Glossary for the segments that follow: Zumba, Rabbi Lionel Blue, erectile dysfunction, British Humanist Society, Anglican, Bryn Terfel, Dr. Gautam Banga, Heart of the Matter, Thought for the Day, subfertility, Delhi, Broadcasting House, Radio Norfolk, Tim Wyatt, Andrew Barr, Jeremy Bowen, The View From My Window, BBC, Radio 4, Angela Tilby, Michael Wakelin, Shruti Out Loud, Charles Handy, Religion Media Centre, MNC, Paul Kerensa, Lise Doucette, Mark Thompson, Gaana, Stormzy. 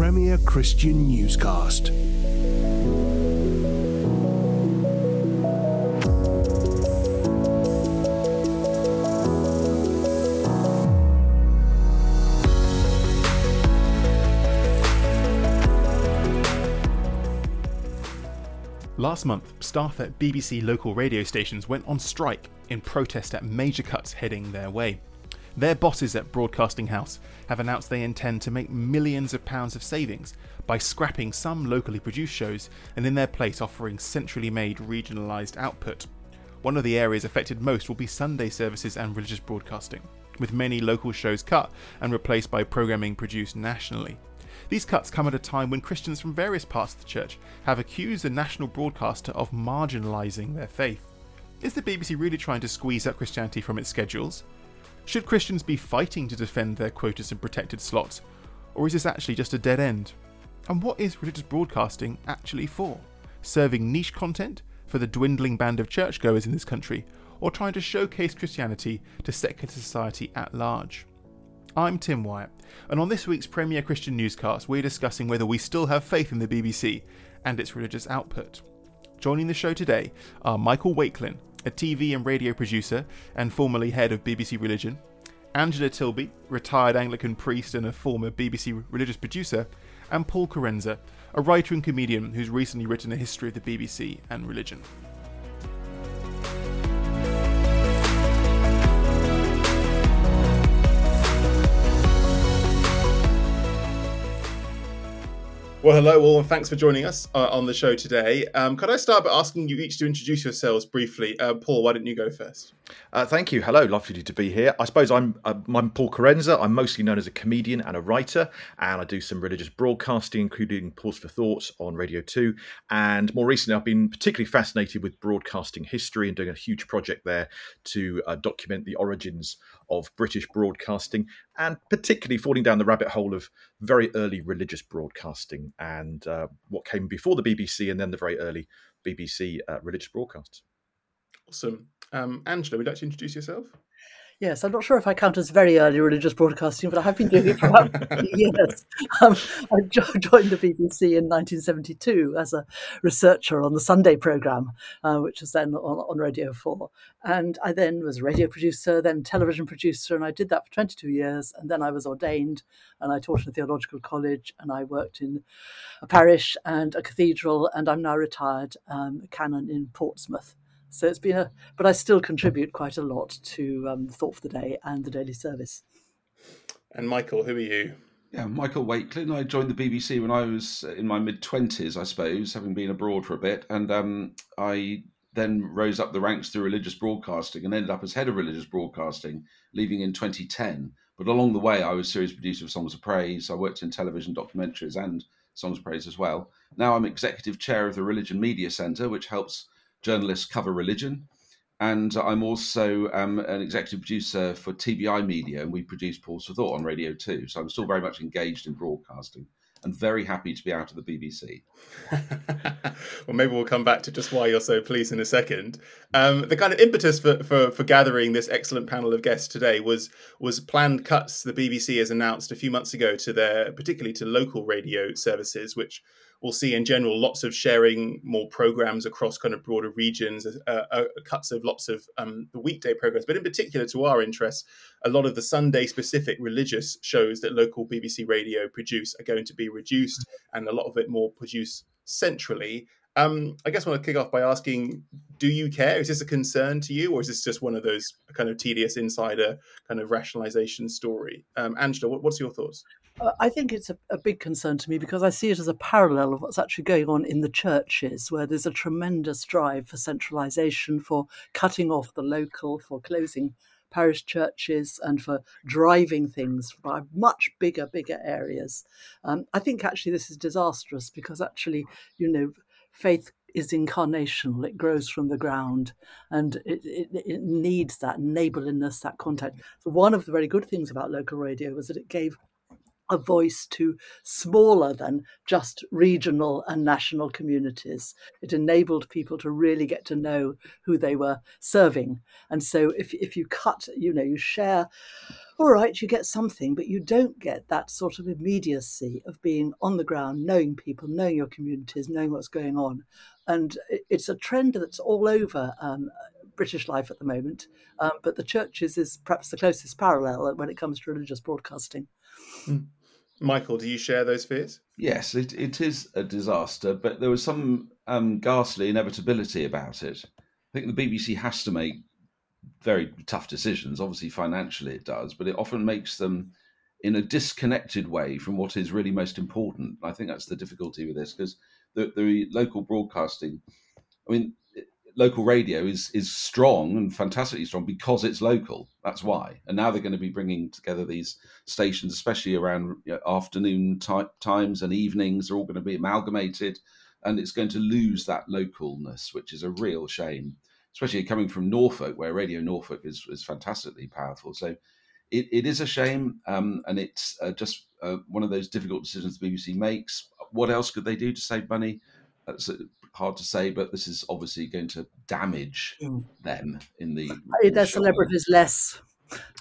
premier Christian newscast. Last month, staff at BBC local radio stations went on strike in protest at major cuts heading their way. Their bosses at Broadcasting House have announced they intend to make millions of pounds of savings by scrapping some locally produced shows and in their place offering centrally made regionalised output. One of the areas affected most will be Sunday services and religious broadcasting, with many local shows cut and replaced by programming produced nationally. These cuts come at a time when Christians from various parts of the church have accused the national broadcaster of marginalising their faith. Is the BBC really trying to squeeze out Christianity from its schedules? Should Christians be fighting to defend their quotas and protected slots, or is this actually just a dead end? And what is religious broadcasting actually for? Serving niche content for the dwindling band of churchgoers in this country, or trying to showcase Christianity to secular society at large? I'm Tim Wyatt, and on this week's Premier Christian Newscast, we're discussing whether we still have faith in the BBC and its religious output. Joining the show today are Michael Wakelin, a TV and radio producer and formerly head of BBC Religion, Angela Tilby, retired Anglican priest and a former BBC religious producer, and Paul Kerensa, a writer and comedian who's recently written a history of the BBC and religion. Well, hello all, and thanks for joining us on the show today. Could I start by asking you each to introduce yourselves briefly? Paul, why don't you go first? Thank you. Hello, lovely to be here. I suppose I'm Paul Kerensa. I'm mostly known as a comedian and a writer, and I do some religious broadcasting, including Pause for Thought on Radio 2. And more recently, I've been particularly fascinated with broadcasting history and doing a huge project there to document the origins of British broadcasting, and particularly falling down the rabbit hole of very early religious broadcasting and what came before the BBC and then the very early BBC religious broadcasts. Awesome. Angela, would you like to introduce yourself? Yes, I'm not sure if I count as very early religious broadcasting, but I have been doing it for about 50 years. I joined the BBC in 1972 as a researcher on the Sunday programme, which was then on Radio 4. And I then was a radio producer, then television producer, and I did that for 22 years. And then I was ordained, and I taught in a theological college, and I worked in a parish and a cathedral, and I'm now retired canon in Portsmouth. So it's been but I still contribute quite a lot to Thought for the Day and the Daily Service. And Michael, who are you? Yeah, Michael Wakelin. I joined the BBC when I was in my mid-20s, I suppose, having been abroad for a bit. And I then rose up the ranks through religious broadcasting and ended up as head of religious broadcasting, leaving in 2010. But along the way, I was series producer of Songs of Praise. I worked in television documentaries and Songs of Praise as well. Now I'm executive chair of the Religion Media Centre, which helps journalists cover religion, and I'm also an executive producer for TBI Media, and we produce Pause for Thought on Radio 2, so I'm still very much engaged in broadcasting and very happy to be out of the BBC. Well, maybe we'll come back to just why you're so pleased in a second. The kind of impetus for gathering this excellent panel of guests today was planned cuts the BBC has announced a few months ago to particularly to local radio services, which we'll see in general lots of sharing more programmes across kind of broader regions, cuts of lots of the weekday programmes, but in particular to our interests, a lot of the Sunday-specific religious shows that local BBC radio produce are going to be reduced, and a lot of it more produced centrally. I guess I want to kick off by asking, do you care? Is this a concern to you, or is this just one of those kind of tedious insider kind of rationalisation story? Angela, what's your thoughts? I think it's a big concern to me because I see it as a parallel of what's actually going on in the churches, where there's a tremendous drive for centralisation, for cutting off the local, for closing parish churches, and for driving things by much bigger areas. I think actually this is disastrous because actually, faith is incarnational. It grows from the ground, and it needs that neighbourliness, that contact. So one of the very good things about local radio was that it gave a voice to smaller than just regional and national communities. It enabled people to really get to know who they were serving. And so if you cut, you share all right, you get something, but you don't get that sort of immediacy of being on the ground, knowing people, knowing your communities, knowing what's going on. And it's a trend that's all over British life at the moment, but the churches is perhaps the closest parallel when it comes to religious broadcasting. Mm. Michael, do you share those fears? Yes, it is a disaster, but there was some ghastly inevitability about it. I think the BBC has to make very tough decisions. Obviously, financially it does, but it often makes them in a disconnected way from what is really most important. I think that's the difficulty with this, because the local broadcasting, I mean, local radio is strong and fantastically strong because it's local. That's why. And now they're going to be bringing together these stations, especially around afternoon type times and evenings. They're all going to be amalgamated, and it's going to lose that localness, which is a real shame, especially coming from Norfolk, where Radio Norfolk is fantastically powerful. So it is a shame, and it's just one of those difficult decisions the BBC makes. What else could they do to save money? That's hard to say, but this is obviously going to damage them in the... Pay their celebrities less.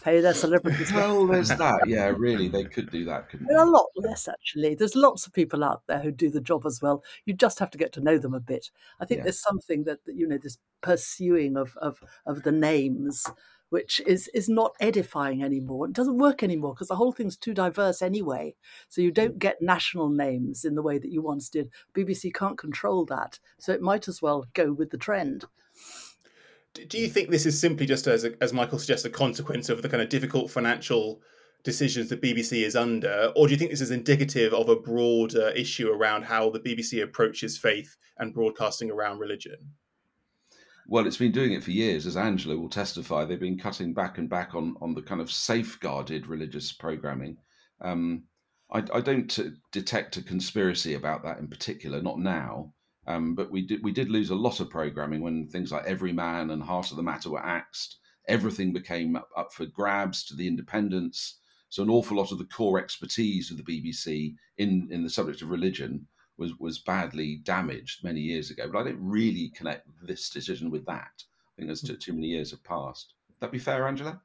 Pay their celebrities less. Well, there's that. Yeah, really, they could do that, couldn't they? A lot less, actually. There's lots of people out there who do the job as well. You just have to get to know them a bit. I think there's something that, you know, this pursuing of the names, which is not edifying anymore. It doesn't work anymore because the whole thing's too diverse anyway. So you don't get national names in the way that you once did. BBC can't control that. So it might as well go with the trend. Do you think this is simply just, as Michael suggests, a consequence of the kind of difficult financial decisions the BBC is under? Or do you think this is indicative of a broader issue around how the BBC approaches faith and broadcasting around religion? Well, it's been doing it for years, as Angela will testify. They've been cutting back on the kind of safeguarded religious programming. I don't detect a conspiracy about that in particular, not now. But we did lose a lot of programming when things like Everyman and Heart of the Matter were axed. Everything became up for grabs to the independents. So an awful lot of the core expertise of the BBC in the subject of religion was badly damaged many years ago. But I don't really connect this decision with that. I think there's too many years have passed. Would that be fair, Angela?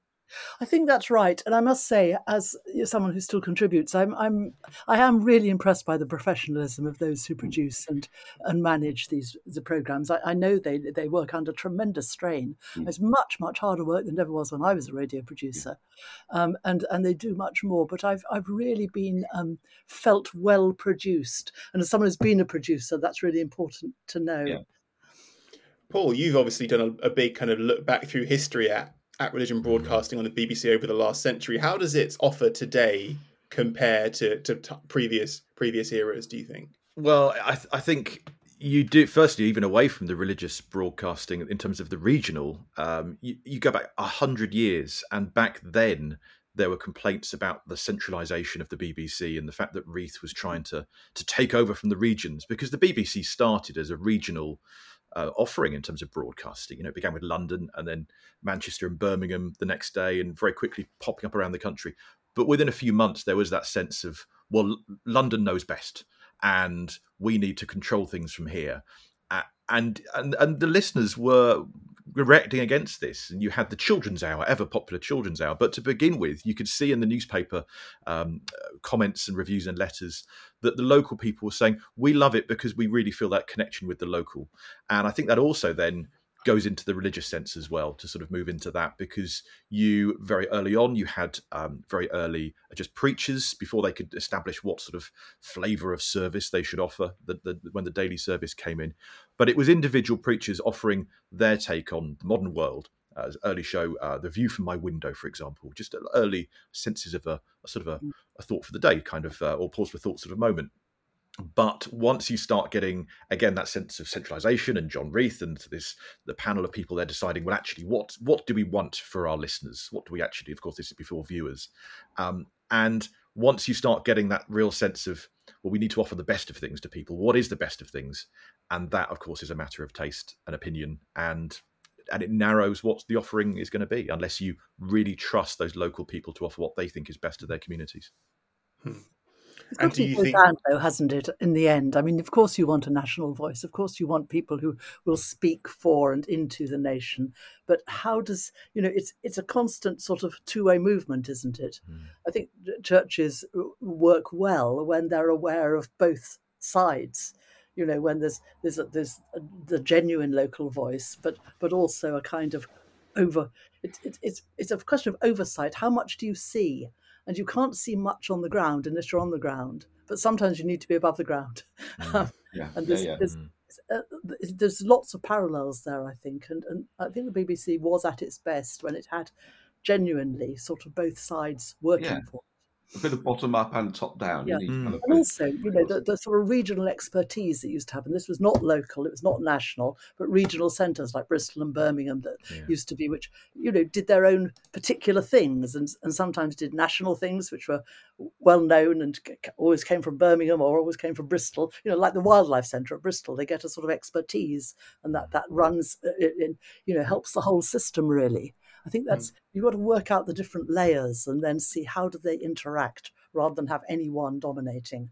I think that's right. And I must say, as someone who still contributes, I am really impressed by the professionalism of those who produce and manage the programmes. I know they work under tremendous strain. It's much, much harder work than it ever was when I was a radio producer. And they do much more. But I've really been felt well produced. And as someone who's been a producer, that's really important to know. Yeah. Paul, you've obviously done a big kind of look back through history at religion broadcasting on the BBC over the last century. How does its offer today compare to previous eras, do you think? Well, I think you do, firstly, even away from the religious broadcasting in terms of the regional, you go back 100 years, and back then there were complaints about the centralisation of the BBC and the fact that Reith was trying to take over from the regions, because the BBC started as a regional offering in terms of broadcasting. You know, it began with London and then Manchester and Birmingham the next day, and very quickly popping up around the country. But within a few months, there was that sense of, well, London knows best, and we need to control things from here. And the listeners were reacting against this. And you had the Children's Hour, ever popular Children's Hour. But to begin with, you could see in the newspaper comments and reviews and letters that the local people were saying, we love it because we really feel that connection with the local. And I think that also then goes into the religious sense as well, to sort of move into that, because you very early on, you had very early just preachers before they could establish what sort of flavour of service they should offer when the Daily Service came in. But it was individual preachers offering their take on the modern world. As early show, The View From My Window, for example, just early senses of a sort of a Thought for the Day kind of, or Pause for Thought sort of moment. But once you start getting, again, that sense of centralisation and John Reith and the panel of people there deciding, well, actually, what do we want for our listeners? What do we actually, of course, this is before viewers. And once you start getting that real sense of, well, we need to offer the best of things to people. What is the best of things? And that, of course, is a matter of taste and opinion, and it narrows what the offering is going to be, unless you really trust those local people to offer what they think is best to their communities. And do you think, though, hasn't it, in the end? I mean, of course you want a national voice. Of course you want people who will speak for and into the nation. But how does, you know, it's a constant sort of two-way movement, isn't it? Mm. I think churches work well when they're aware of both sides. You know, when there's the genuine local voice, but also a kind of it's a question of oversight. How much do you see? And you can't see much on the ground unless you're on the ground. But sometimes you need to be above the ground. There's lots of parallels there, I think. And I think the BBC was at its best when it had genuinely sort of both sides working for it. A bit of bottom up and top down. Yeah. Kind of and also, you know, the sort of regional expertise that used to happen. This was not local, it was not national, but regional centres like Bristol and Birmingham that used to be, which, you know, did their own particular things and sometimes did national things which were well known and always came from Birmingham or always came from Bristol. You know, like the Wildlife Centre at Bristol, they get a sort of expertise and that runs, you know, helps the whole system really. I think that's, you've got to work out the different layers and then see how do they interact rather than have any one dominating.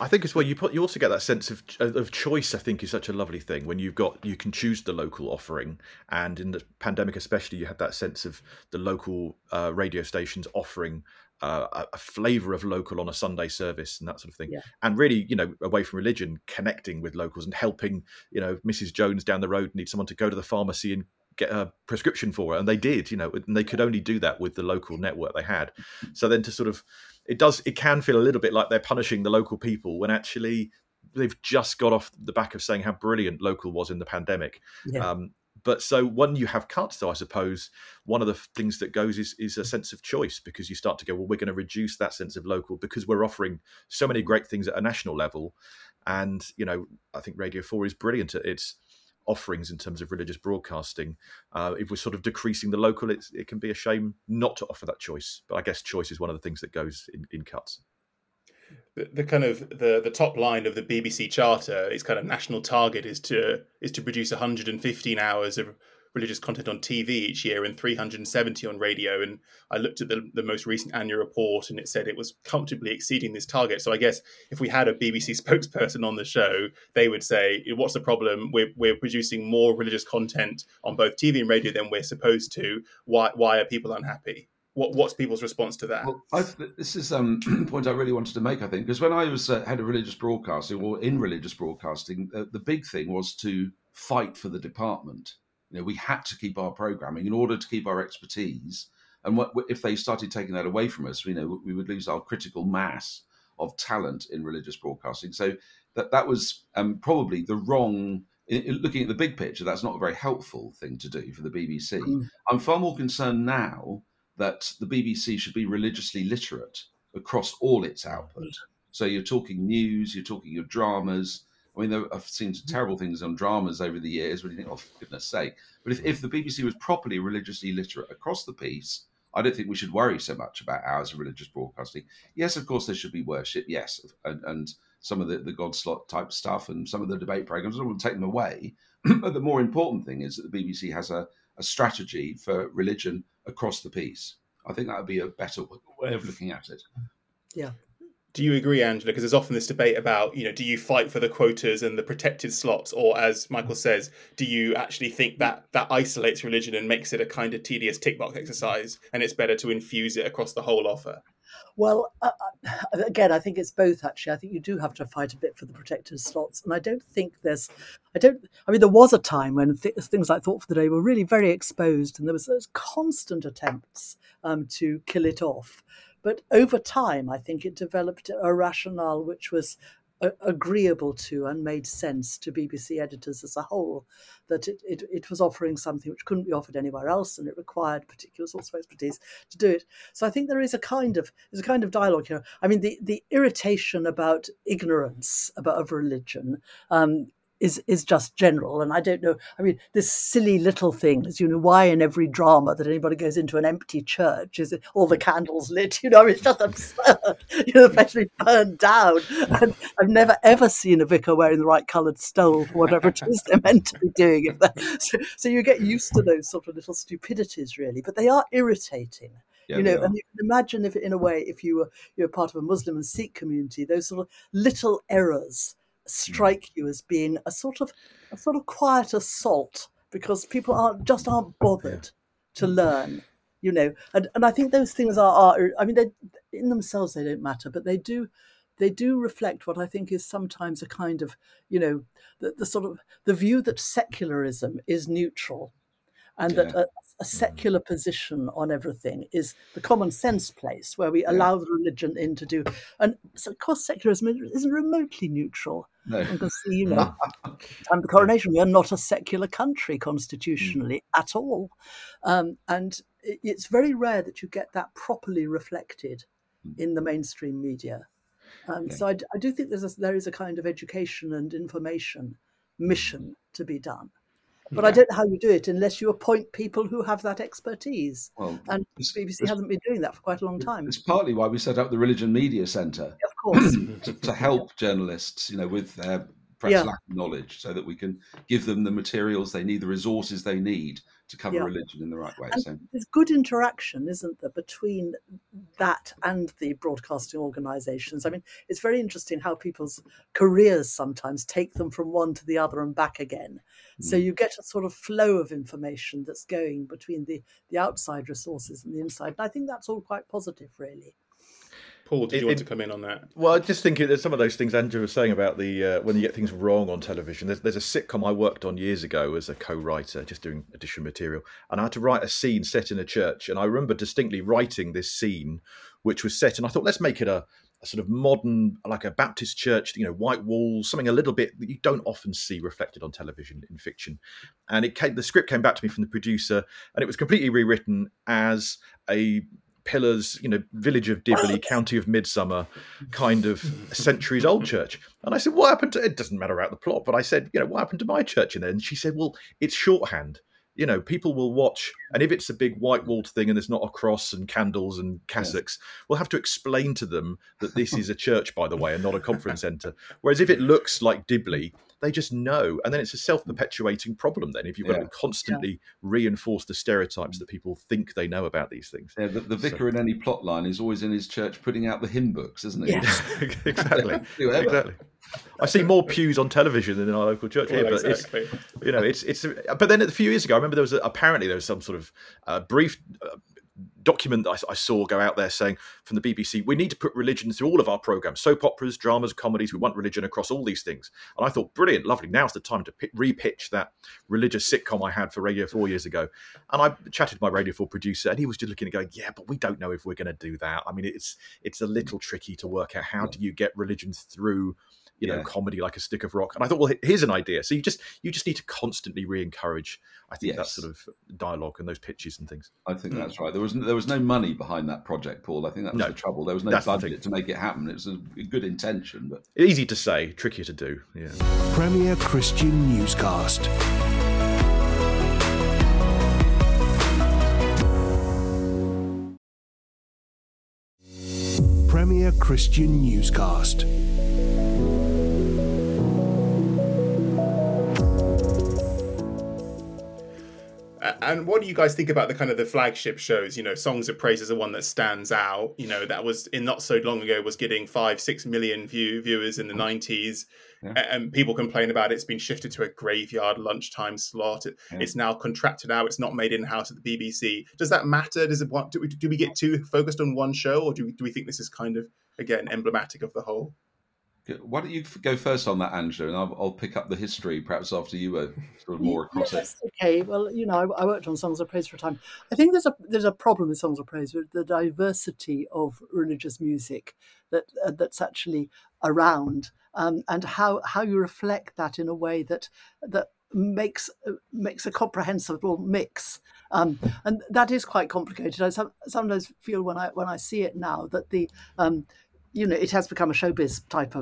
I think as well, you also get that sense of choice, I think, is such a lovely thing when you can choose the local offering. And in the pandemic especially, you had that sense of the local radio stations offering a flavour of local on a Sunday service and that sort of thing. Yeah. And really, you know, away from religion, connecting with locals and helping, you know, Mrs. Jones down the road needs someone to go to the pharmacy and get a prescription for it, and they did, you know, and they could only do that with the local network they had. So then to sort of, it can feel a little bit like they're punishing the local people when actually they've just got off the back of saying how brilliant local was in the pandemic. Yeah. But so when you have cuts, though, I suppose one of the things that goes is a sense of choice, because you start to go, well, we're going to reduce that sense of local because we're offering so many great things at a national level. And, you know, I think Radio 4 is brilliant at its offerings in terms of religious broadcasting. If we're sort of decreasing the local, it can be a shame not to offer that choice. But I guess choice is one of the things that goes in cuts. The kind of the top line of the BBC Charter, its kind of national target is to produce 115 hours of religious content on TV each year and 370 on radio. And I looked at the most recent annual report and it said it was comfortably exceeding this target. So I guess if we had a BBC spokesperson on the show, they would say, what's the problem? We're producing more religious content on both TV and radio than we're supposed to. Why are people unhappy? What's people's response to that? Well, this is a point I really wanted to make, I think, because when I was head of religious broadcasting or in religious broadcasting, the big thing was to fight for the department. You know, we had to keep our programming in order to keep our expertise. And if they started taking that away from us, you know, we would lose our critical mass of talent in religious broadcasting. So that was probably the wrong, looking at the big picture, that's not a very helpful thing to do for the BBC. Mm. I'm far more concerned now that the BBC should be religiously literate across all its output. Mm. So you're talking news, you're talking your dramas. I mean, I've seen some terrible things on dramas over the years when you think, oh, for goodness sake. But if the BBC was properly religiously literate across the piece, I don't think we should worry so much about hours of religious broadcasting. Yes, of course, there should be worship, yes, and some of the God slot type stuff and some of the debate programmes. I don't want to take them away. But the more important thing is that the BBC has a strategy for religion across the piece. I think that would be a better way of looking at it. Yeah. Do you agree, Angela? Because there's often this debate about, you know, do you fight for the quotas and the protected slots? Or as Michael says, do you actually think that isolates religion and makes it a kind of tedious tick box exercise and it's better to infuse it across the whole offer? Well, again, I think it's both, actually. I think you do have to fight a bit for the protected slots. And I don't think there was a time when things like Thought for the Day were really very exposed and there was those constant attempts to kill it off. But over time, I think it developed a rationale which was agreeable to and made sense to BBC editors as a whole, that it was offering something which couldn't be offered anywhere else and it required particular sorts of expertise to do it. So I think there's a kind of dialogue here. I mean, the irritation about ignorance of religion is just general. And I don't know, I mean, this silly little thing is, you know, why in every drama that anybody goes into an empty church is all the candles lit, you know, it's just absurd. You know, especially burned down. And I've never, ever seen a vicar wearing the right coloured stole for whatever it is they're meant to be doing. So you get used to those sort of little stupidities, really, but they are irritating. you know, and you can imagine if, in a way, if you were part of a Muslim and Sikh community, those sort of little errors strike you as being a sort of quiet assault, because people aren't bothered to learn, you know. And I think those things are I mean, they, in themselves, they don't matter, but they do reflect what I think is sometimes a kind of, you know, the sort of the view that secularism is neutral, and that a secular position on everything is the common sense place where we allow the religion in to do. And so, of course, secularism isn't remotely neutral. No. Because, you know, and the coronation, we are not a secular country constitutionally at all. And it's very rare that you get that properly reflected in the mainstream media. So I do think there is a kind of education and information mission to be done. But I don't know how you do it unless you appoint people who have that expertise. Well, and BBC hasn't been doing that for quite a long time. It's partly why we set up the Religion Media Centre, of course, to help journalists, you know, with their perhaps lack of knowledge, so that we can give them the materials they need, the resources they need to cover religion in the right way. So there's good interaction, isn't there, between that and the broadcasting organisations. I mean, it's very interesting how people's careers sometimes take them from one to the other and back again. So you get a sort of flow of information that's going between the outside resources and the inside. And I think that's all quite positive, really. Paul, did you want to come in on that? Well, I just think there's some of those things Andrew was saying about the when you get things wrong on television. There's a sitcom I worked on years ago as a co-writer, just doing additional material, and I had to write a scene set in a church. And I remember distinctly writing this scene, which was set, and I thought, let's make it a sort of modern, like a Baptist church, you know, white walls, something a little bit that you don't often see reflected on television in fiction. And the script came back to me from the producer, and it was completely rewritten as a pillars, you know, Village of Dibley, County of Midsummer, kind of centuries-old church. And I said, what happened to it? Doesn't matter about the plot, but I said, you know, what happened to my church in there? And she said, well, it's shorthand. You know, people will watch, and if it's a big white-walled thing and there's not a cross and candles and cassocks, we'll have to explain to them that this is a church, by the way, and not a conference centre. Whereas if it looks like Dibley, they just know. And then it's a self-perpetuating problem then, if you've got to constantly reinforce the stereotypes that people think they know about these things. Yeah, the vicar in any plot line is always in his church putting out the hymn books, isn't he? Yeah. Exactly. I see more pews on television than in our local church here. But it's, you know, it's. But then a few years ago, I remember there was some sort of brief document that I saw go out there saying from the BBC, we need to put religion through all of our programmes, soap operas, dramas, comedies. We want religion across all these things. And I thought, brilliant, lovely. Now's the time to repitch that religious sitcom I had for Radio 4 years ago. And I chatted to my Radio 4 producer, and he was just looking and going, yeah, but we don't know if we're going to do that. I mean, it's a little tricky to work out how do you get religion through, you know, comedy like a stick of rock. And I thought, well, here's an idea. So you just need to constantly re-encourage, I think, that sort of dialogue and those pitches and things. I think that's right. There was no money behind that project, Paul. I think that was the trouble. There was no budget to make it happen. It was a good intention, but easy to say, trickier to do. Yeah. Premier Christian Newscast. Premier Christian Newscast. And what do you guys think about the kind of the flagship shows? You know, Songs of Praise is the one that stands out. You know, that was in not so long ago was getting 5-6 million viewers in the 90s. Yeah. And people complain about it. It's been shifted to a graveyard lunchtime slot. It's now contracted out. It's not made in-house at the BBC. Does that matter? Do we get too focused on one show? Or do we think this is kind of, again, emblematic of the whole? Why don't you go first on that, Angela, and I'll pick up the history perhaps after you were sort of more across it. Okay, well, you know, I worked on Songs of Praise for a time. I think there's a problem with Songs of Praise with the diversity of religious music that's actually around, and how you reflect that in a way that makes a comprehensible mix, and that is quite complicated. I sometimes feel when I see it now that the you know, it has become a showbiz type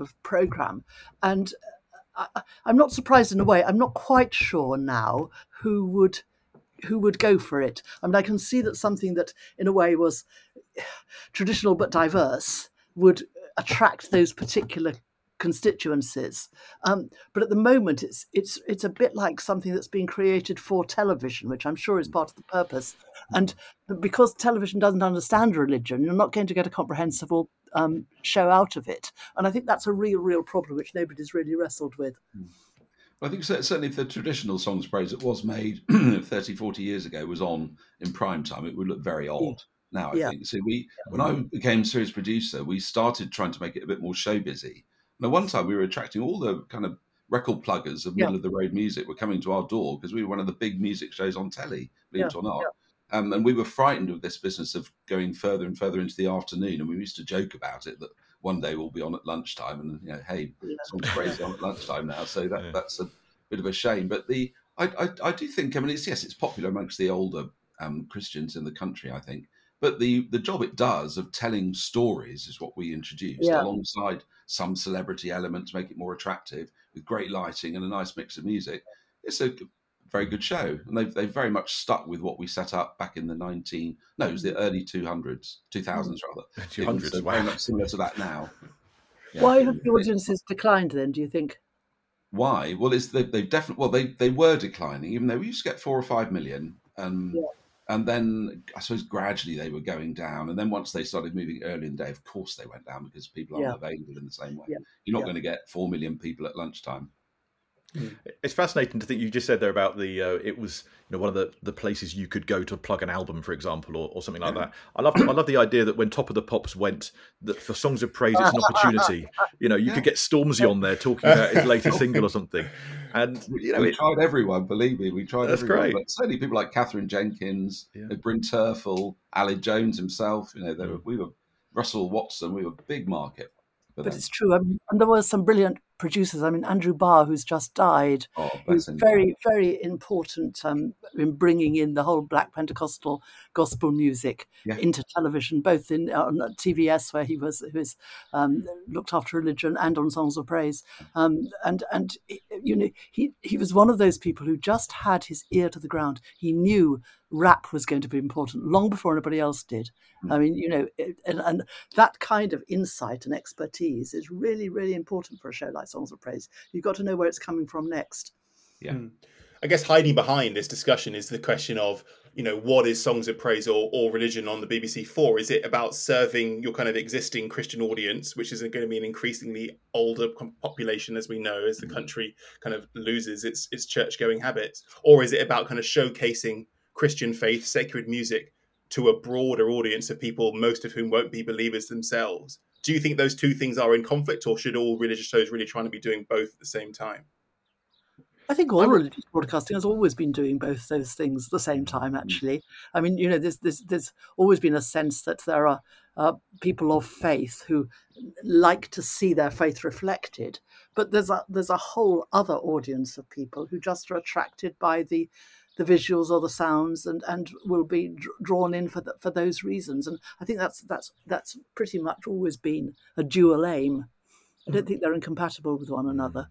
of program, and I'm not surprised in a way. I'm not quite sure now who would go for it. I mean, I can see that something that in a way was traditional but diverse would attract those particular constituencies. But at the moment, it's a bit like something that's been created for television, which I'm sure is part of the purpose. And because television doesn't understand religion, you're not going to get a comprehensible show out of it. And I think that's a real problem which nobody's really wrestled with. I think certainly if the traditional Songs of Praise that was made 30, 40 years ago was on in prime time, it would look very odd. Now, I think. So when I became series producer, we started trying to make it a bit more show busy. And at one time, we were attracting all the kind of record pluggers of middle-of-the-road music were coming to our door because we were one of the big music shows on telly, believe it or not. And we were frightened of this business of going further and further into the afternoon. And we used to joke about it that one day we'll be on at lunchtime and, you know, hey, Songs of Praise on at lunchtime now. So that's a bit of a shame. But I do think, I mean, it's popular amongst the older Christians in the country, I think. But the job it does of telling stories is what we introduced alongside some celebrity element to make it more attractive with great lighting and a nice mix of music. It's a very good show. And they've very much stuck with what we set up back in the early 2000s rather. 200s, so very much similar to that now. Yeah. Why have the audiences declined then, do you think? Why? Well, they were declining, even though we used to get 4 or 5 million. And then I suppose gradually they were going down. And then once they started moving early in the day, of course they went down because people aren't available in the same way. Yeah. You're not going to get 4 million people at lunchtime. It's fascinating to think you just said there about the it was, you know, one of the places you could go to plug an album, for example, or something like that. I love the idea that when Top of the Pops went, that for Songs of Praise it's an opportunity. You know, you could get Stormzy on there talking about his latest single or something. And you know, we tried everyone. Believe me, we tried. That's everyone. Great. But certainly people like Catherine Jenkins, Bryn Terfel, Alan Jones himself. You know, we were Russell Watson. We were big market. But it's true. I mean, and there were some brilliant producers. I mean, Andrew Barr, who's just died, who's very, very important in bringing in the whole Black Pentecostal gospel music into television, both in on TBS, where he was looked after religion, and on Songs of Praise. And you know, he was one of those people who just had his ear to the ground. He knew rap was going to be important long before anybody else did. I mean, you know, and that kind of insight and expertise is really, really important for a show like Songs of Praise. You've got to know where it's coming from next. Yeah. I guess hiding behind this discussion is the question of, you know, what is Songs of Praise or religion on the BBC4? Is it about serving your kind of existing Christian audience, which is going to be an increasingly older population, as we know, as the country kind of loses its church-going habits? Or is it about kind of showcasing Christian faith, sacred music to a broader audience of people, most of whom won't be believers themselves? Do you think those two things are in conflict, or should all religious shows really trying to be doing both at the same time? I think all religious broadcasting has always been doing both those things at the same time, actually. I mean, you know, there's always been a sense that there are people of faith who like to see their faith reflected, but there's a whole other audience of people who just are attracted by the visuals or the sounds and will be drawn in for those reasons. And I think that's pretty much always been a dual aim. I don't think they're incompatible with one another.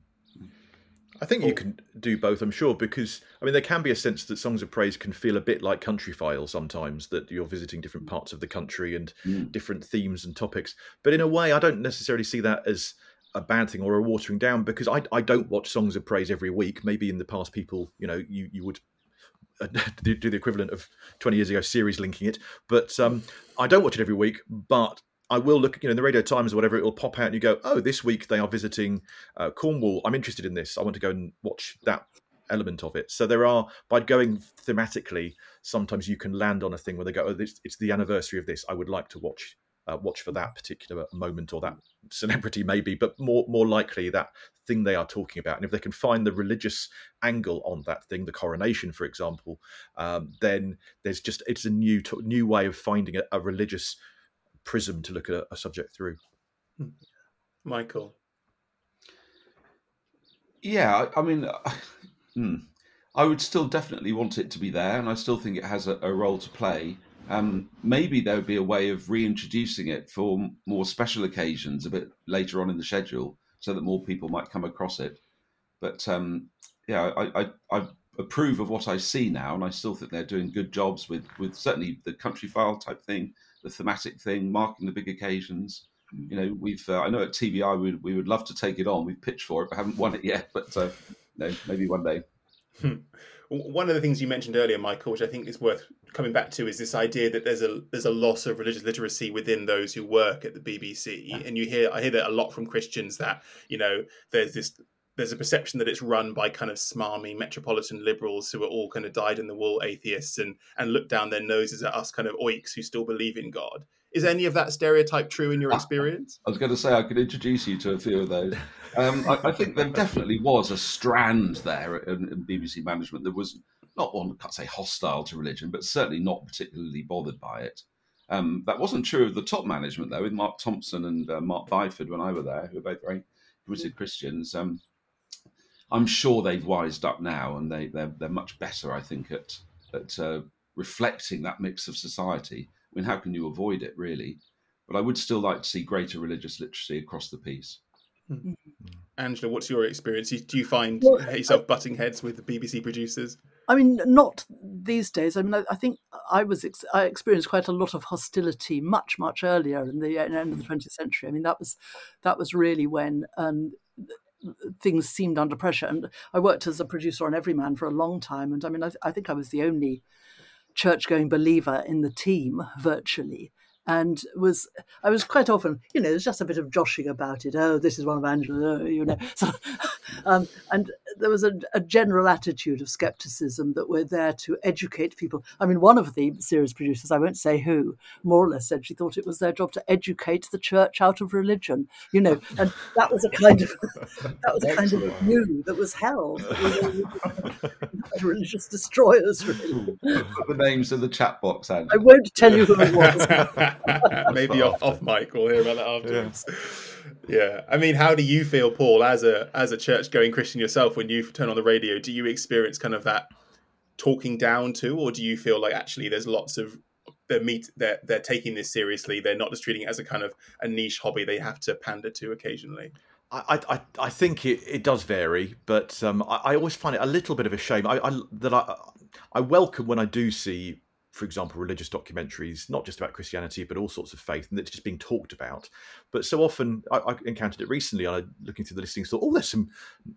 I think you can do both, I'm sure, because, I mean, there can be a sense that Songs of Praise can feel a bit like Countryfile sometimes, that you're visiting different parts of the country and different themes and topics. But in a way, I don't necessarily see that as a bad thing or a watering down, because I don't watch Songs of Praise every week. Maybe in the past people, you know, you would do the equivalent of 20 years ago series linking it, but I don't watch it every week, but I will look, you know, in the Radio Times or whatever, it'll pop out and you go, oh, this week they are visiting Cornwall, I'm interested in this, I want to go and watch that element of it. So there are, by going thematically, sometimes you can land on a thing where they go, oh, this, it's the anniversary of this, I would like to watch for that particular moment or that celebrity maybe, but more likely that thing they are talking about. And if they can find the religious angle on that thing, the coronation, for example, then there's just, it's a new way of finding a religious prism to look at a subject through. Michael? Yeah, I mean, I would still definitely want it to be there, and I still think it has a role to play. Maybe there would be a way of reintroducing it for more special occasions a bit later on in the schedule so that more people might come across it. But I approve of what I see now, and I still think they're doing good jobs with certainly the Countryfile type thing, the thematic thing, marking the big occasions. you know, we've I know at TBI we would love to take it on. We've pitched for it, but haven't won it yet. But no, maybe one day. One of the things you mentioned earlier, Michael, which I think is worth coming back to, is this idea that there's a loss of religious literacy within those who work at the BBC. Yeah. And I hear that a lot from Christians, that, you know, there's a perception that it's run by kind of smarmy metropolitan liberals who are all kind of dyed-in-the-wool atheists and look down their noses at us kind of oiks who still believe in God. Is any of that stereotype true in your experience? I was going to say I could introduce you to a few of those. I think there definitely was a strand there in BBC management that was not, one can't say hostile to religion, but certainly not particularly bothered by it. That wasn't true of the top management, though, with Mark Thompson and Mark Byford when I were there, who were both very committed Christians. I'm sure they've wised up now, and they're much better, I think, at reflecting that mix of society. I mean, how can you avoid it, really? But I would still like to see greater religious literacy across the piece. Mm-hmm. Angela, what's your experience? Do you find yourself butting heads with the BBC producers? I mean, not these days. I mean, I think I experienced quite a lot of hostility much, much earlier in the end of the 20th century. I mean, that was really when things seemed under pressure. And I worked as a producer on Everyman for a long time. And I mean, I think I was the only church-going believer in the team, virtually. And I was quite often, you know, there's just a bit of joshing about it. Oh, this is one of Angela, you know. So, and there was a general attitude of scepticism that we're there to educate people. I mean, one of the series producers, I won't say who, more or less said she thought it was their job to educate the church out of religion, you know. And that was a kind of view that was held. Religious destroyers, really. What are the names of the chat box, Angela? I won't tell you who it was. Maybe off mic, we'll hear about that afterwards. Yeah. I mean, how do you feel, Paul, as a church-going Christian yourself, when you turn on the radio? Do you experience kind of that talking down to, or do you feel like actually there's lots of they're taking this seriously? They're not just treating it as a kind of a niche hobby they have to pander to occasionally. I think it does vary, but I always find it a little bit of a shame. I welcome when I do see, for example, religious documentaries, not just about Christianity, but all sorts of faith, and it's just being talked about. But so often, I encountered it recently, and I, looking through the listings, thought, oh, there's some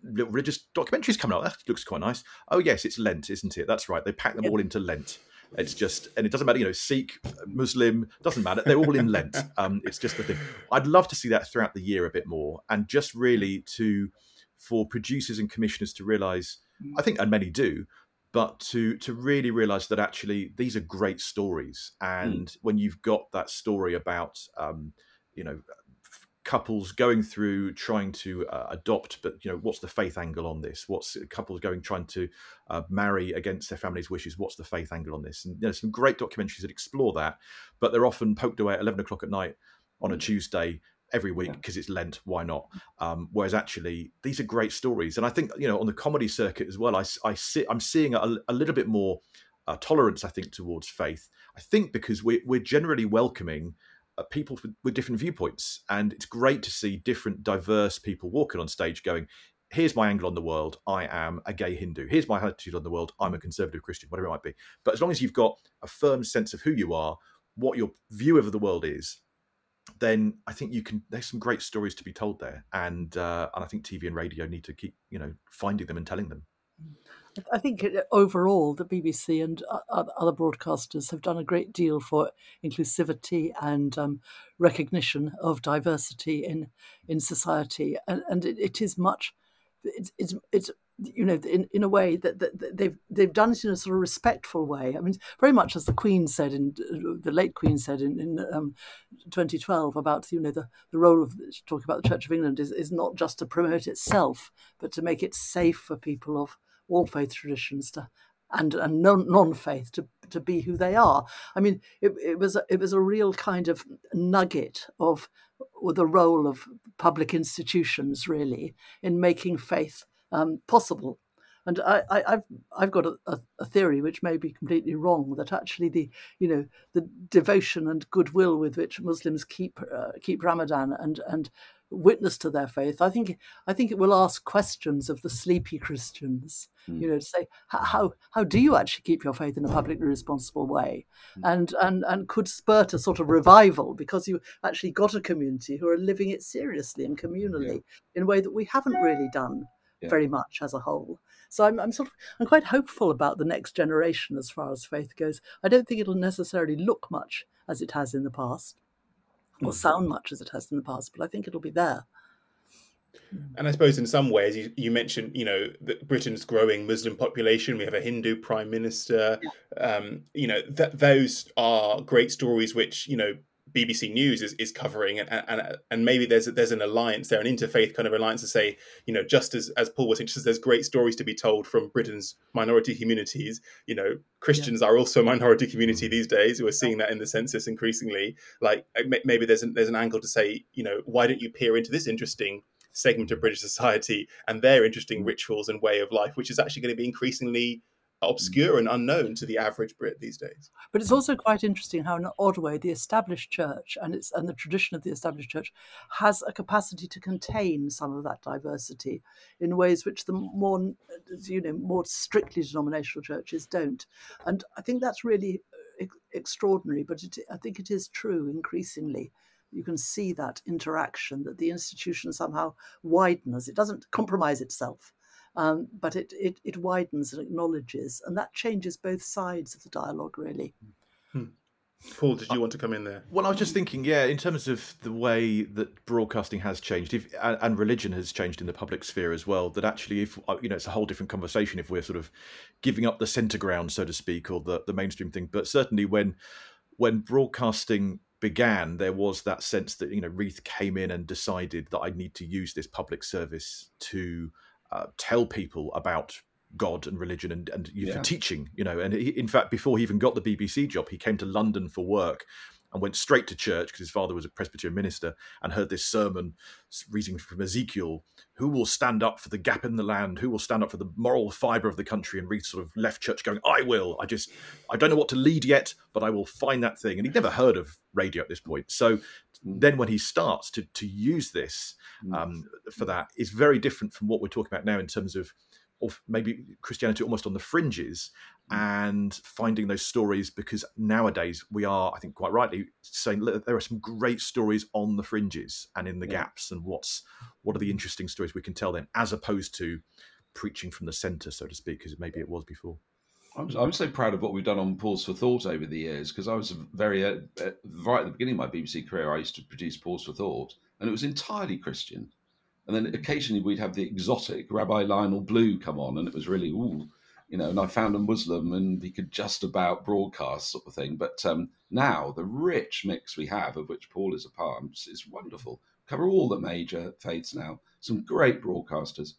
little religious documentaries coming up. That looks quite nice. Oh, yes, it's Lent, isn't it? That's right. They pack them all into Lent. It's just, and it doesn't matter, you know, Sikh, Muslim, doesn't matter. They're all in Lent. It's just the thing. I'd love to see that throughout the year a bit more, and just really for producers and commissioners to realise, I think, and many do, but to really realise that actually these are great stories. And when you've got that story about, you know, couples going through trying to adopt, but, you know, what's the faith angle on this? What's couples trying to marry against their family's wishes? What's the faith angle on this? And there's, you know, some great documentaries that explore that, but they're often poked away at 11 o'clock at night on a Tuesday every week because it's Lent, why not? Whereas actually, these are great stories. And I think, you know, on the comedy circuit as well, I'm seeing a little bit more tolerance, I think, towards faith. I think because we're generally welcoming people with different viewpoints, and it's great to see different, diverse people walking on stage going, here's my angle on the world, I am a gay Hindu. Here's my attitude on the world, I'm a conservative Christian, whatever it might be. But as long as you've got a firm sense of who you are, what your view of the world is, then I think there's some great stories to be told there. And I think TV and radio need to keep, you know, finding them and telling them. I think overall the BBC and other broadcasters have done a great deal for inclusivity and recognition of diversity in society, and it is much. It's you know, in a way that they've done it in a sort of respectful way. I mean, very much as the late Queen said in 2012 about, you know, the role of talking about the Church of England is not just to promote itself, but to make it safe for people of all faith traditions and non-faith to be who they are. I mean, it was a real kind of nugget of the role of public institutions, really, in making faith possible. And I've got a theory which may be completely wrong, that actually the devotion and goodwill with which Muslims keep Ramadan and witness to their faith, I think it will ask questions of the sleepy Christians, you know, to say, how do you actually keep your faith in a publicly responsible way? And could spur to sort of revival, because you actually got a community who are living it seriously and communally in a way that we haven't really done very much as a whole. So I'm quite hopeful about the next generation as far as faith goes. I don't think it'll necessarily look much as it has in the past, or sound much as it has in the past, but I think it'll be there. And I suppose in some ways, you mentioned, you know, that Britain's growing Muslim population, we have a Hindu prime minister, you know, those are great stories which, you know, BBC News is covering, and maybe there's an alliance there, an interfaith kind of alliance to say, you know, just as Paul was interested, there's great stories to be told from Britain's minority communities. You know, Christians are also a minority community these days. We're seeing that in the census increasingly. Like maybe there's an angle to say, you know, why don't you peer into this interesting segment of British society and their interesting rituals and way of life, which is actually going to be increasingly obscure and unknown to the average Brit these days. But it's also quite interesting how, in an odd way, the established church and the tradition of the established church has a capacity to contain some of that diversity in ways which the more, you know, more strictly denominational churches don't. And I think that's really extraordinary. But I think it is true increasingly. You can see that interaction, that the institution somehow widens. It doesn't compromise itself. But it widens and acknowledges, and that changes both sides of the dialogue, really. Paul, did you want to come in there? Well, I was just thinking, in terms of the way that broadcasting has changed, and religion has changed in the public sphere as well, that actually, if you know, it's a whole different conversation if we're sort of giving up the centre ground, so to speak, or the mainstream thing. But certainly when broadcasting began, there was that sense that, you know, Reith came in and decided that I need to use this public service to tell people about God and religion and for teaching, you know. And he, in fact, before he even got the BBC job, he came to London for work and went straight to church because his father was a Presbyterian minister, and heard this sermon reading from Ezekiel, who will stand up for the gap in the land, who will stand up for the moral fibre of the country. And Reith sort of left church going, I don't know what to lead yet, but I will find that thing. And he'd never heard of radio at this point. So then when he starts to use this for that, it's very different from what we're talking about now in terms of maybe Christianity almost on the fringes and finding those stories, because nowadays we are, I think quite rightly, saying there are some great stories on the fringes and in the gaps, and what are the interesting stories we can tell then, as opposed to preaching from the centre, so to speak, because maybe it was before. I'm so proud of what we've done on Pause for Thought over the years, because I was right at the beginning of my BBC career, I used to produce Pause for Thought, and it was entirely Christian. And then occasionally we'd have the exotic Rabbi Lionel Blue come on, and it was really, you know, and I found a Muslim and he could just about broadcast sort of thing. But now the rich mix we have, of which Paul is a part, is wonderful. Cover all the major faiths now, some great broadcasters.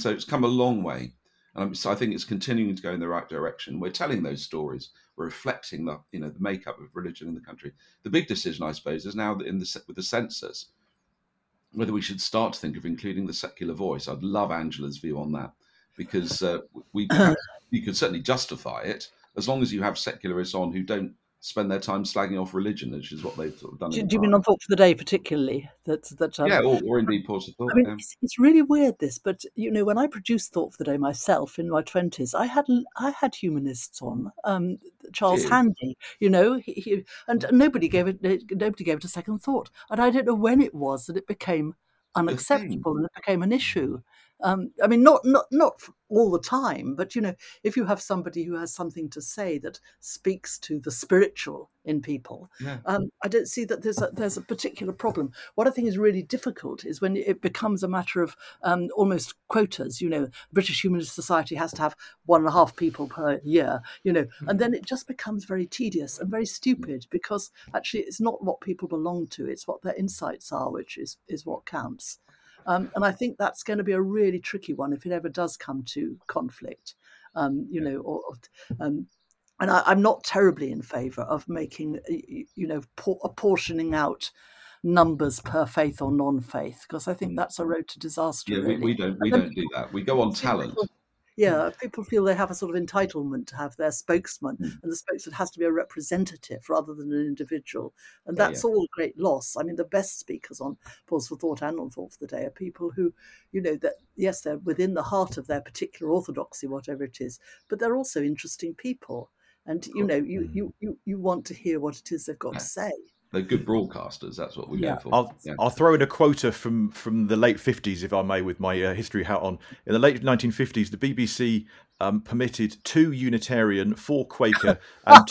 So it's come a long way. And so I think it's continuing to go in the right direction. We're telling those stories. We're reflecting the, you know, the makeup of religion in the country. The big decision, I suppose, is now with the census, whether we should start to think of including the secular voice. I'd love Angela's view on that, because you could certainly justify it as long as you have secularists on who don't spend their time slagging off religion, which is what they've sort of done. Do you mean on Thought for the Day particularly? Or indeed Pause for Thought. I mean, it's really weird this, but you know, when I produced Thought for the Day myself in my 20s, I had humanists on, Charles Handy, you know, he, and nobody gave it a second thought, and I don't know when it was that it became unacceptable and it became an issue. I mean, not all the time, but, you know, if you have somebody who has something to say that speaks to the spiritual in people, I don't see that there's a particular problem. What I think is really difficult is when it becomes a matter of almost quotas. You know, British Humanist Society has to have 1.5 people per year, you know, and then it just becomes very tedious and very stupid, because actually it's not what people belong to, it's what their insights are, which is what counts. And I think that's going to be a really tricky one if it ever does come to conflict, you know. And I'm not terribly in favour of making, you know, apportioning out numbers per faith or non-faith, because I think that's a road to disaster. Yeah, really. We don't do that. We go on talent. Yeah, people feel they have a sort of entitlement to have their spokesman, and the spokesman has to be a representative rather than an individual. And that's all a great loss. I mean, the best speakers on Pause for Thought and on Thought for the Day are people who, you know, that yes, they're within the heart of their particular orthodoxy, whatever it is, but they're also interesting people. And, you know, you want to hear what it is they've got to say. They're good broadcasters. That's what we go for. I'll throw in a quota from the late 50s, if I may, with my history hat on. In the late 1950s, the BBC permitted 2 Unitarian, 4 Quaker, and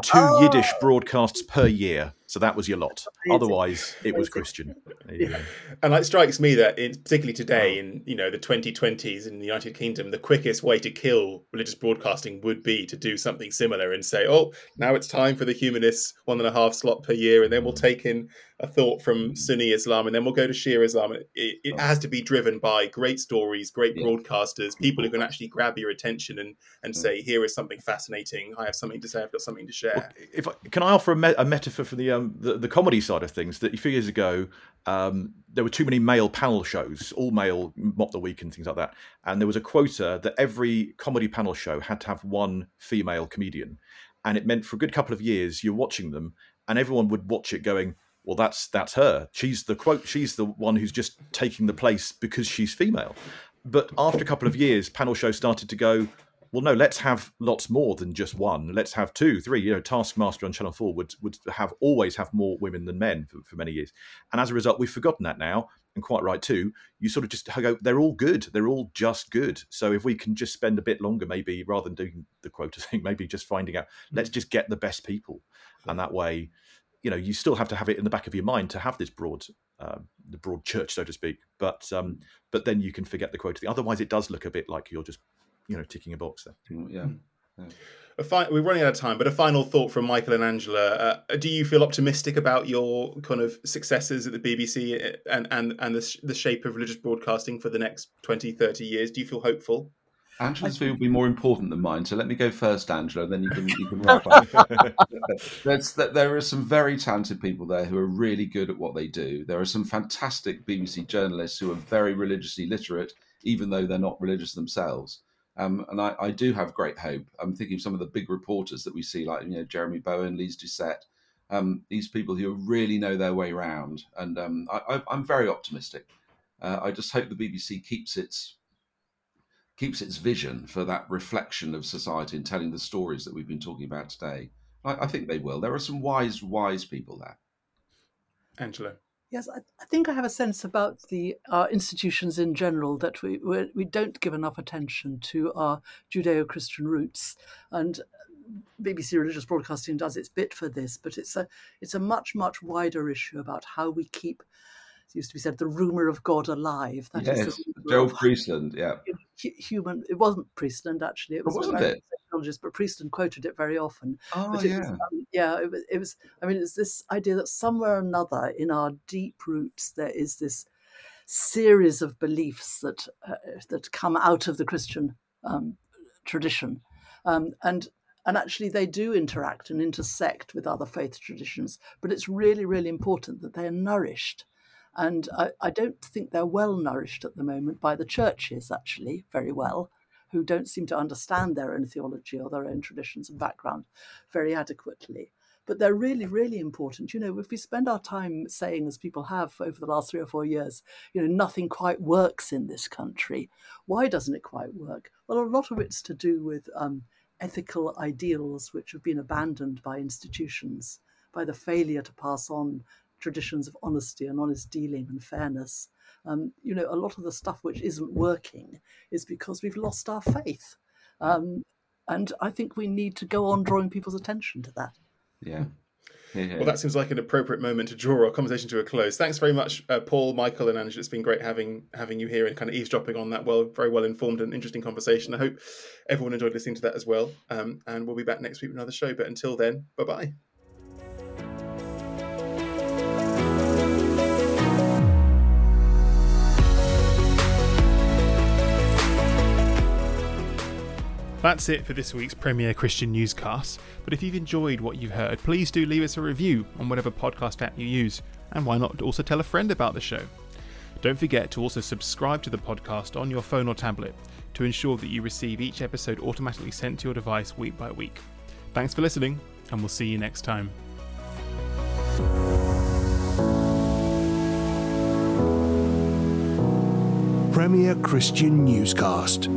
two Yiddish broadcasts per year. So that was your lot. Otherwise, it was Christian. Yeah. And it strikes me that, particularly today, in the 2020s in the United Kingdom, the quickest way to kill religious broadcasting would be to do something similar and say, "Oh, now it's time for the humanists 1.5 slot per year, and then we'll take in a thought from Sunni Islam, and then we'll go to Shia Islam." It has to be driven by great stories, great broadcasters, people who can actually grab your attention and say, "Here is something fascinating. I have something to say. I've got something to share." Well, can I offer a metaphor for the comedy side of things? That a few years ago, there were too many male panel shows, all male, Mop the Week and things like that. And there was a quota that every comedy panel show had to have one female comedian. And it meant for a good couple of years, you're watching them and everyone would watch it going, well, that's her. She's the quote. She's the one who's just taking the place because she's female. But after a couple of years, panel shows started to go, well, no, let's have lots more than just one. Let's have 2, 3. You know, Taskmaster on Channel 4 would always have more women than men for many years. And as a result, we've forgotten that now, and quite right too. You sort of just go, they're all good. They're all just good. So if we can just spend a bit longer, maybe rather than doing the quota thing, maybe just finding out, let's just get the best people. And that way, you know, you still have to have it in the back of your mind to have this broad church, so to speak. But then you can forget the quota thing. Otherwise, it does look a bit like you're just, ticking a box there. We're running out of time, but a final thought from Michael and Angela. Do you feel optimistic about your kind of successes at the BBC and the shape of religious broadcasting for the next 20, 30 years? Do you feel hopeful? Angela's view will be more important than mine, so let me go first, Angela, then you can wrap up. There are some very talented people there who are really good at what they do. There are some fantastic BBC journalists who are very religiously literate, even though they're not religious themselves. And I do have great hope. I'm thinking of some of the big reporters that we see, like Jeremy Bowen, Lise Doucette, these people who really know their way around. And I'm very optimistic. I just hope the BBC keeps its vision for that reflection of society and telling the stories that we've been talking about today. I think they will. There are some wise people there. Angela. Yes, I think I have a sense about the institutions in general that we don't give enough attention to our Judeo-Christian roots, and BBC religious broadcasting does its bit for this, but it's a much wider issue about how we keep, it used to be said, the rumour of God alive. That is Joel Priestland, human. It wasn't Priestland, actually. It was an psychologist, but Priestland quoted it very often. Oh, but it was. I mean, it's this idea that somewhere or another in our deep roots there is this series of beliefs that come out of the Christian tradition, and actually they do interact and intersect with other faith traditions. But it's really important that they are nourished. And I don't think they're well nourished at the moment by the churches, actually, very well, who don't seem to understand their own theology or their own traditions and background very adequately. But they're really important. If we spend our time saying, as people have over the last 3 or 4 years, nothing quite works in this country. Why doesn't it quite work? Well, a lot of it's to do with ethical ideals which have been abandoned by institutions, by the failure to pass on traditions of honesty and honest dealing and fairness. A lot of the stuff which isn't working is because we've lost our faith. And I think we need to go on drawing people's attention to that. Yeah. Well, that seems like an appropriate moment to draw our conversation to a close. Thanks very much, Paul, Michael and Angela. It's been great having you here and kind of eavesdropping on that very well-informed and interesting conversation. I hope everyone enjoyed listening to that as well. And we'll be back next week with another show. But until then, bye-bye. That's it for this week's Premier Christian Newscast, but if you've enjoyed what you've heard, please do leave us a review on whatever podcast app you use, and why not also tell a friend about the show. Don't forget to also subscribe to the podcast on your phone or tablet to ensure that you receive each episode automatically sent to your device week by week. Thanks for listening, and we'll see you next time. Premier Christian Newscast.